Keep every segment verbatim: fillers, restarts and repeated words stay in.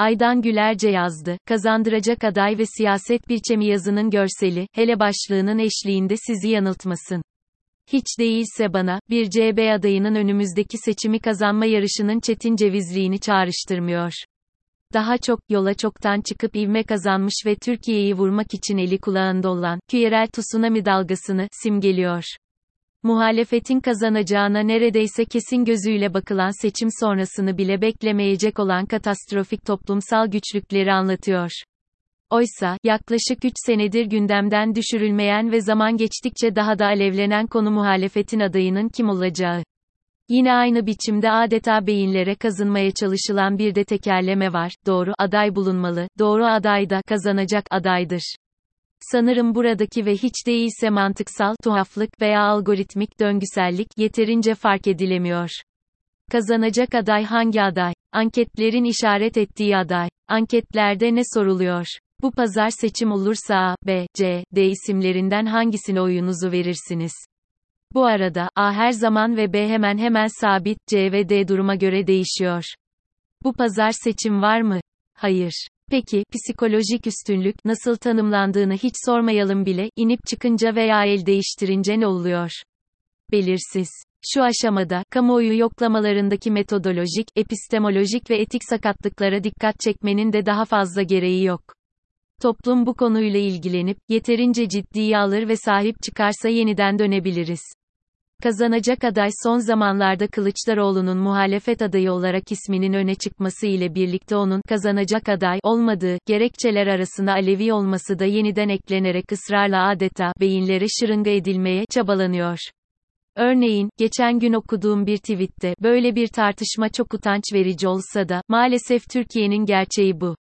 Aydan Gülerce yazdı. Kazandıracak aday ve siyaset biçemi yazının görseli, hele başlığının eşliğinde sizi yanıltmasın. Hiç değilse bana, bir C H P adayının önümüzdeki seçimi kazanma yarışının çetin cevizliğini çağrıştırmıyor. Daha çok, yola çoktan çıkıp ivme kazanmış ve Türkiye'yi vurmak için eli kulağında olan, küresel tsunami dalgasını, simgeliyor. Muhalefetin kazanacağına neredeyse kesin gözüyle bakılan seçim sonrasını bile beklemeyecek olan katastrofik toplumsal güçlükleri anlatıyor. Oysa, yaklaşık üç senedir gündemden düşürülmeyen ve zaman geçtikçe daha da alevlenen konu muhalefetin adayının kim olacağı. Yine aynı biçimde adeta beyinlere kazınmaya çalışılan bir de tekerleme var, doğru aday bulunmalı, doğru aday da kazanacak adaydır. Sanırım buradaki ve hiç değilse mantıksal tuhaflık veya algoritmik döngüsellik yeterince fark edilemiyor. Kazanacak aday hangi aday? Anketlerin işaret ettiği aday. Anketlerde ne soruluyor? Bu pazar seçim olursa A, B, C, D isimlerinden hangisine oyunuzu verirsiniz? Bu arada, A her zaman ve B hemen hemen sabit, C ve D duruma göre değişiyor. Bu pazar seçim var mı? Hayır. Peki, psikolojik üstünlük, nasıl tanımlandığını hiç sormayalım bile, inip çıkınca veya el değiştirince ne oluyor? Belirsiz. Şu aşamada, kamuoyu yoklamalarındaki metodolojik, epistemolojik ve etik sakatlıklara dikkat çekmenin de daha fazla gereği yok. Toplum bu konuyla ilgilenip, yeterince ciddiye alır ve sahip çıkarsa yeniden dönebiliriz. Kazanacak aday son zamanlarda Kılıçdaroğlu'nun muhalefet adayı olarak isminin öne çıkması ile birlikte onun kazanacak aday olmadığı gerekçeler arasına Alevi olması da yeniden eklenerek ısrarla adeta beyinlere şırınga edilmeye çabalanıyor. Örneğin, geçen gün okuduğum bir tweette, böyle bir tartışma çok utanç verici olsa da, maalesef Türkiye'nin gerçeği bu.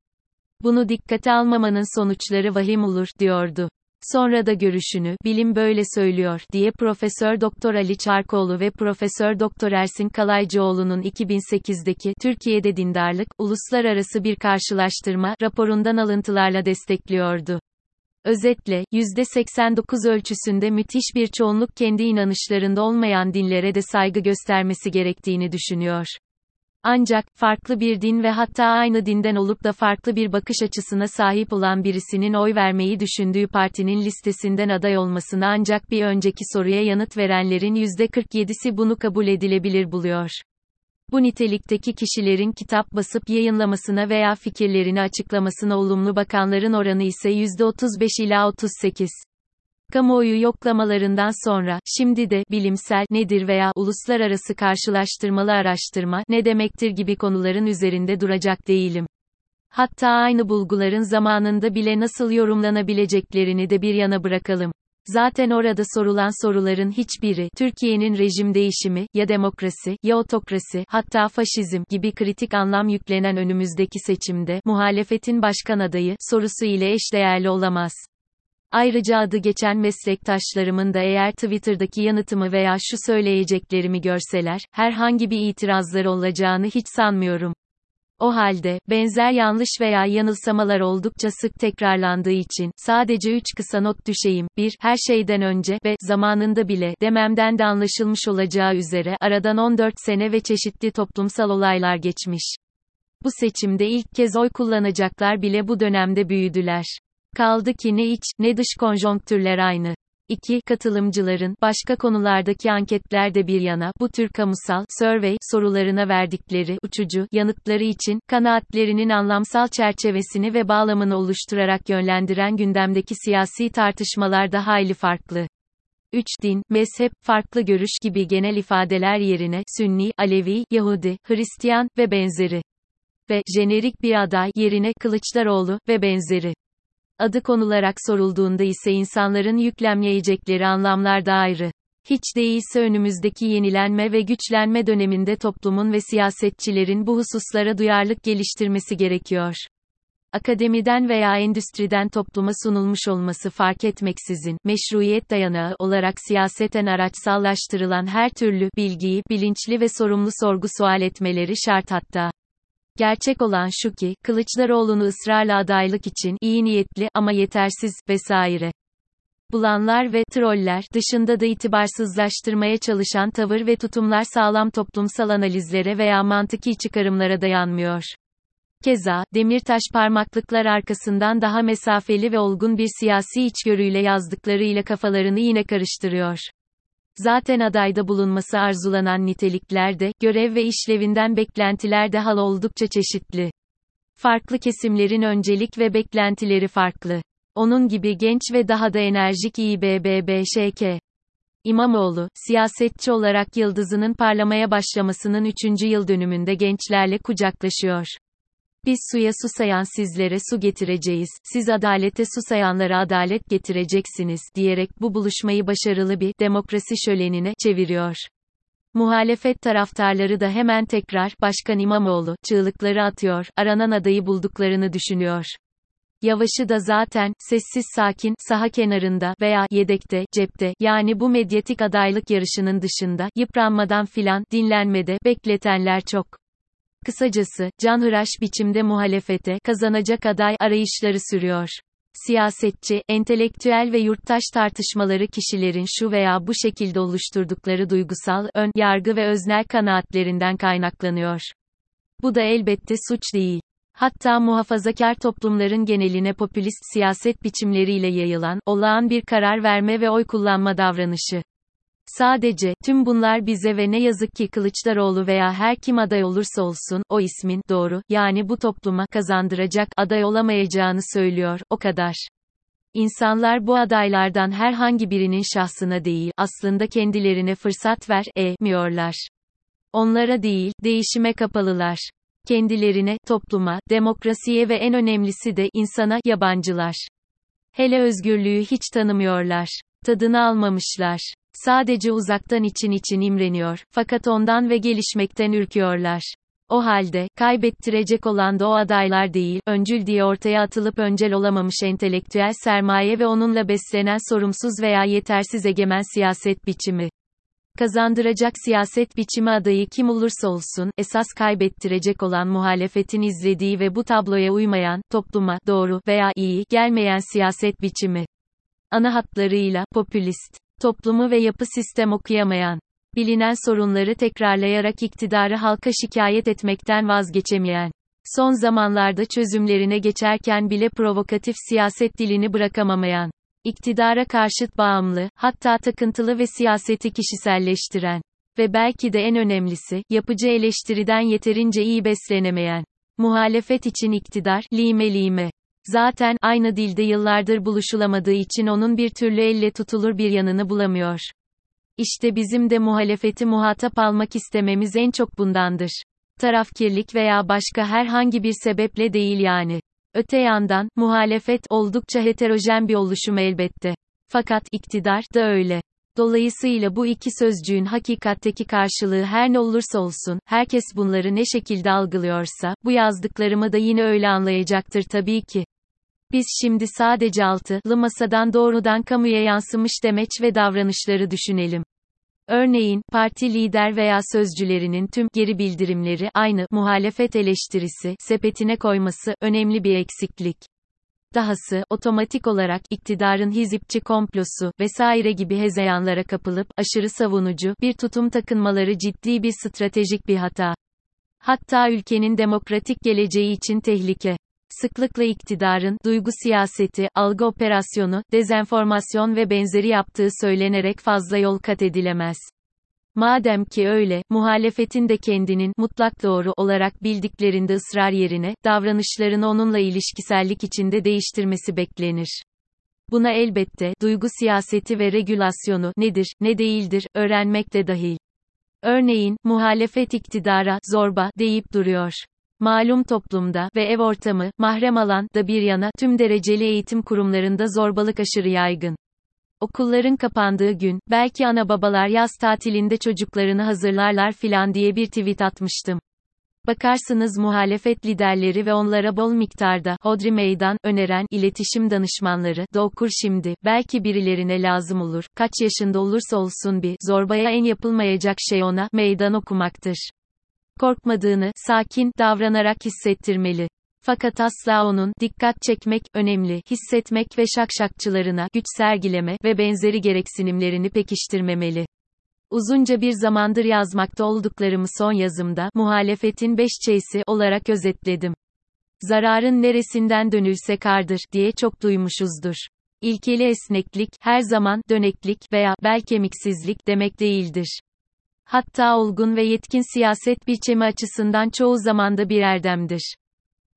Bunu dikkate almamanın sonuçları vahim olur, diyordu. Sonra da görüşünü, bilim böyle söylüyor, diye Profesör Doktor Ali Çarkoğlu ve Profesör Doktor Ersin Kalaycıoğlu'nun iki bin sekizdeki Türkiye'de Dindarlık, Uluslararası Bir Karşılaştırma raporundan alıntılarla destekliyordu. Özetle, yüzde seksen dokuz ölçüsünde müthiş bir çoğunluk kendi inanışlarında olmayan dinlere de saygı göstermesi gerektiğini düşünüyor. Ancak, farklı bir din ve hatta aynı dinden olup da farklı bir bakış açısına sahip olan birisinin oy vermeyi düşündüğü partinin listesinden aday olmasını ancak bir önceki soruya yanıt verenlerin yüzde kırk yedisi bunu kabul edilebilir buluyor. Bu nitelikteki kişilerin kitap basıp yayınlamasına veya fikirlerini açıklamasına olumlu bakanların oranı ise yüzde otuz beş ila otuz sekiz. Kamuoyu yoklamalarından sonra, şimdi de, bilimsel, nedir veya, uluslararası karşılaştırmalı araştırma, ne demektir gibi konuların üzerinde duracak değilim. Hatta aynı bulguların zamanında bile nasıl yorumlanabileceklerini de bir yana bırakalım. Zaten orada sorulan soruların hiçbiri, Türkiye'nin rejim değişimi, ya demokrasi, ya otokrasi, hatta faşizm gibi kritik anlam yüklenen önümüzdeki seçimde, muhalefetin başkan adayı, sorusu ile eşdeğerli olamaz. Ayrıca adı geçen meslektaşlarımın da eğer Twitter'daki yanıtımı veya şu söyleyeceklerimi görseler, herhangi bir itirazları olacağını hiç sanmıyorum. O halde, benzer yanlış veya yanılsamalar oldukça sık tekrarlandığı için, sadece üç kısa not düşeyim, bir, her şeyden önce ve zamanında bile dememden de anlaşılmış olacağı üzere, aradan on dört sene ve çeşitli toplumsal olaylar geçmiş. Bu seçimde ilk kez oy kullanacaklar bile bu dönemde büyüdüler. Kaldı ki ne iç, ne dış konjonktürler aynı. iki. Katılımcıların, başka konulardaki anketlerde bir yana, bu tür kamusal, survey, sorularına verdikleri, uçucu, yanıtları için, kanaatlerinin anlamsal çerçevesini ve bağlamını oluşturarak yönlendiren gündemdeki siyasi tartışmalar da hayli farklı. üç. Din, mezhep, farklı görüş gibi genel ifadeler yerine, Sünni, Alevi, Yahudi, Hristiyan, ve benzeri. Ve, jenerik bir aday, yerine, Kılıçdaroğlu, ve benzeri. Adı konularak sorulduğunda ise insanların yüklemleyecekleri anlamlar da ayrı. Hiç değilse önümüzdeki yenilenme ve güçlenme döneminde toplumun ve siyasetçilerin bu hususlara duyarlılık geliştirmesi gerekiyor. Akademiden veya endüstriden topluma sunulmuş olması fark etmeksizin, meşruiyet dayanağı olarak siyaseten araçsallaştırılan her türlü bilgiyi bilinçli ve sorumlu sorgu sual etmeleri şart hatta. Gerçek olan şu ki, Kılıçdaroğlu'nu ısrarla adaylık için, iyi niyetli, ama yetersiz, vesaire bulanlar ve troller dışında da itibarsızlaştırmaya çalışan tavır ve tutumlar sağlam toplumsal analizlere veya mantıki çıkarımlara dayanmıyor. Keza, Demirtaş parmaklıklar arkasından daha mesafeli ve olgun bir siyasi içgörüyle yazdıklarıyla kafalarını yine karıştırıyor. Zaten adayda bulunması arzulanan nitelikler de, görev ve işlevinden beklentiler de hal oldukça çeşitli. Farklı kesimlerin öncelik ve beklentileri farklı. Onun gibi genç ve daha da enerjik İBBŞK. İmamoğlu, siyasetçi olarak yıldızının parlamaya başlamasının üçüncü yıl dönümünde gençlerle kucaklaşıyor. Biz suya susayan sizlere su getireceğiz, siz adalete susayanlara adalet getireceksiniz, diyerek bu buluşmayı başarılı bir demokrasi şölenine çeviriyor. Muhalefet taraftarları da hemen tekrar, Başkan İmamoğlu, çığlıkları atıyor, aranan adayı bulduklarını düşünüyor. Yavaş'ı da zaten, sessiz sakin, saha kenarında veya yedekte, cepte, yani bu medyatik adaylık yarışının dışında, yıpranmadan filan, dinlenmede, bekletenler çok. Kısacası, canhıraş biçimde muhalefete, kazanacak aday arayışları sürüyor. Siyasetçi, entelektüel ve yurttaş tartışmaları kişilerin şu veya bu şekilde oluşturdukları duygusal, ön, yargı ve öznel kanaatlerinden kaynaklanıyor. Bu da elbette suç değil. Hatta muhafazakar toplumların geneline popülist siyaset biçimleriyle yayılan, olağan bir karar verme ve oy kullanma davranışı. Sadece, tüm bunlar bize ve ne yazık ki Kılıçdaroğlu veya her kim aday olursa olsun, o ismin, doğru, yani bu topluma, kazandıracak, aday olamayacağını söylüyor, o kadar. İnsanlar bu adaylardan herhangi birinin şahsına değil, aslında kendilerine fırsat ver, e, miyorlar. Onlara değil, değişime kapalılar. Kendilerine, topluma, demokrasiye ve en önemlisi de, insana, yabancılar. Hele özgürlüğü hiç tanımıyorlar. Tadını almamışlar. Sadece uzaktan için için imreniyor, fakat ondan ve gelişmekten ürküyorlar. O halde, kaybettirecek olan da o adaylar değil, öncül diye ortaya atılıp öncel olamamış entelektüel sermaye ve onunla beslenen sorumsuz veya yetersiz egemen siyaset biçimi. Kazandıracak siyaset biçimi adayı kim olursa olsun, esas kaybettirecek olan muhalefetin izlediği ve bu tabloya uymayan, topluma, doğru veya iyi gelmeyen siyaset biçimi. Ana hatlarıyla, popülist. Toplumu ve yapı sistem okuyamayan, bilinen sorunları tekrarlayarak iktidarı halka şikayet etmekten vazgeçemeyen, son zamanlarda çözümlerine geçerken bile provokatif siyaset dilini bırakamamayan, iktidara karşıt bağımlı, hatta takıntılı ve siyaseti kişiselleştiren ve belki de en önemlisi, yapıcı eleştiriden yeterince iyi beslenemeyen, muhalefet için iktidar, lime lime. Zaten, aynı dilde yıllardır buluşulamadığı için onun bir türlü elle tutulur bir yanını bulamıyor. İşte bizim de muhalefeti muhatap almak istememiz en çok bundandır. Tarafkirlik veya başka herhangi bir sebeple değil yani. Öte yandan, muhalefet, oldukça heterojen bir oluşum elbette. Fakat, iktidar, da öyle. Dolayısıyla bu iki sözcüğün hakikatteki karşılığı her ne olursa olsun, herkes bunları ne şekilde algılıyorsa, bu yazdıklarımı da yine öyle anlayacaktır tabii ki. Biz şimdi sadece altılı masadan doğrudan kamuya yansımış demeç ve davranışları düşünelim. Örneğin, parti lider veya sözcülerinin tüm geri bildirimleri aynı muhalefet eleştirisi sepetine koyması önemli bir eksiklik. Dahası, otomatik olarak, iktidarın hizipçi komplosu, vesaire gibi hezeyanlara kapılıp, aşırı savunucu, bir tutum takınmaları ciddi bir stratejik bir hata. Hatta ülkenin demokratik geleceği için tehlike. Sıklıkla iktidarın, duygu siyaseti, algı operasyonu, dezenformasyon ve benzeri yaptığı söylenerek fazla yol kat edilemez. Madem ki öyle, muhalefetin de kendinin mutlak doğru olarak bildiklerinde ısrar yerine, davranışlarını onunla ilişkisellik içinde değiştirmesi beklenir. Buna elbette, duygu siyaseti ve regülasyonu, nedir, ne değildir, öğrenmek de dahil. Örneğin, muhalefet iktidara, zorba, deyip duruyor. Malum toplumda, ve ev ortamı, mahrem alan, da bir yana, tüm dereceli eğitim kurumlarında zorbalık aşırı yaygın. Okulların kapandığı gün, belki ana babalar yaz tatilinde çocuklarını hazırlarlar filan diye bir tweet atmıştım. Bakarsınız muhalefet liderleri ve onlara bol miktarda, hodri meydan, öneren, iletişim danışmanları, da okur şimdi, belki birilerine lazım olur, kaç yaşında olursa olsun bir, zorbaya en yapılmayacak şey ona, meydan okumaktır. Korkmadığını, sakin, davranarak hissettirmeli. Fakat asla onun, dikkat çekmek, önemli, hissetmek ve şakşakçılarına, güç sergileme ve benzeri gereksinimlerini pekiştirmemeli. Uzunca bir zamandır yazmakta olduklarımı son yazımda, muhalefetin beş Ç'si olarak özetledim. Zararın neresinden dönülse kardır diye çok duymuşuzdur. İlkeli esneklik, her zaman döneklik veya bel kemiksizlik demek değildir. Hatta olgun ve yetkin siyaset biçimi açısından çoğu zamanda bir erdemdir.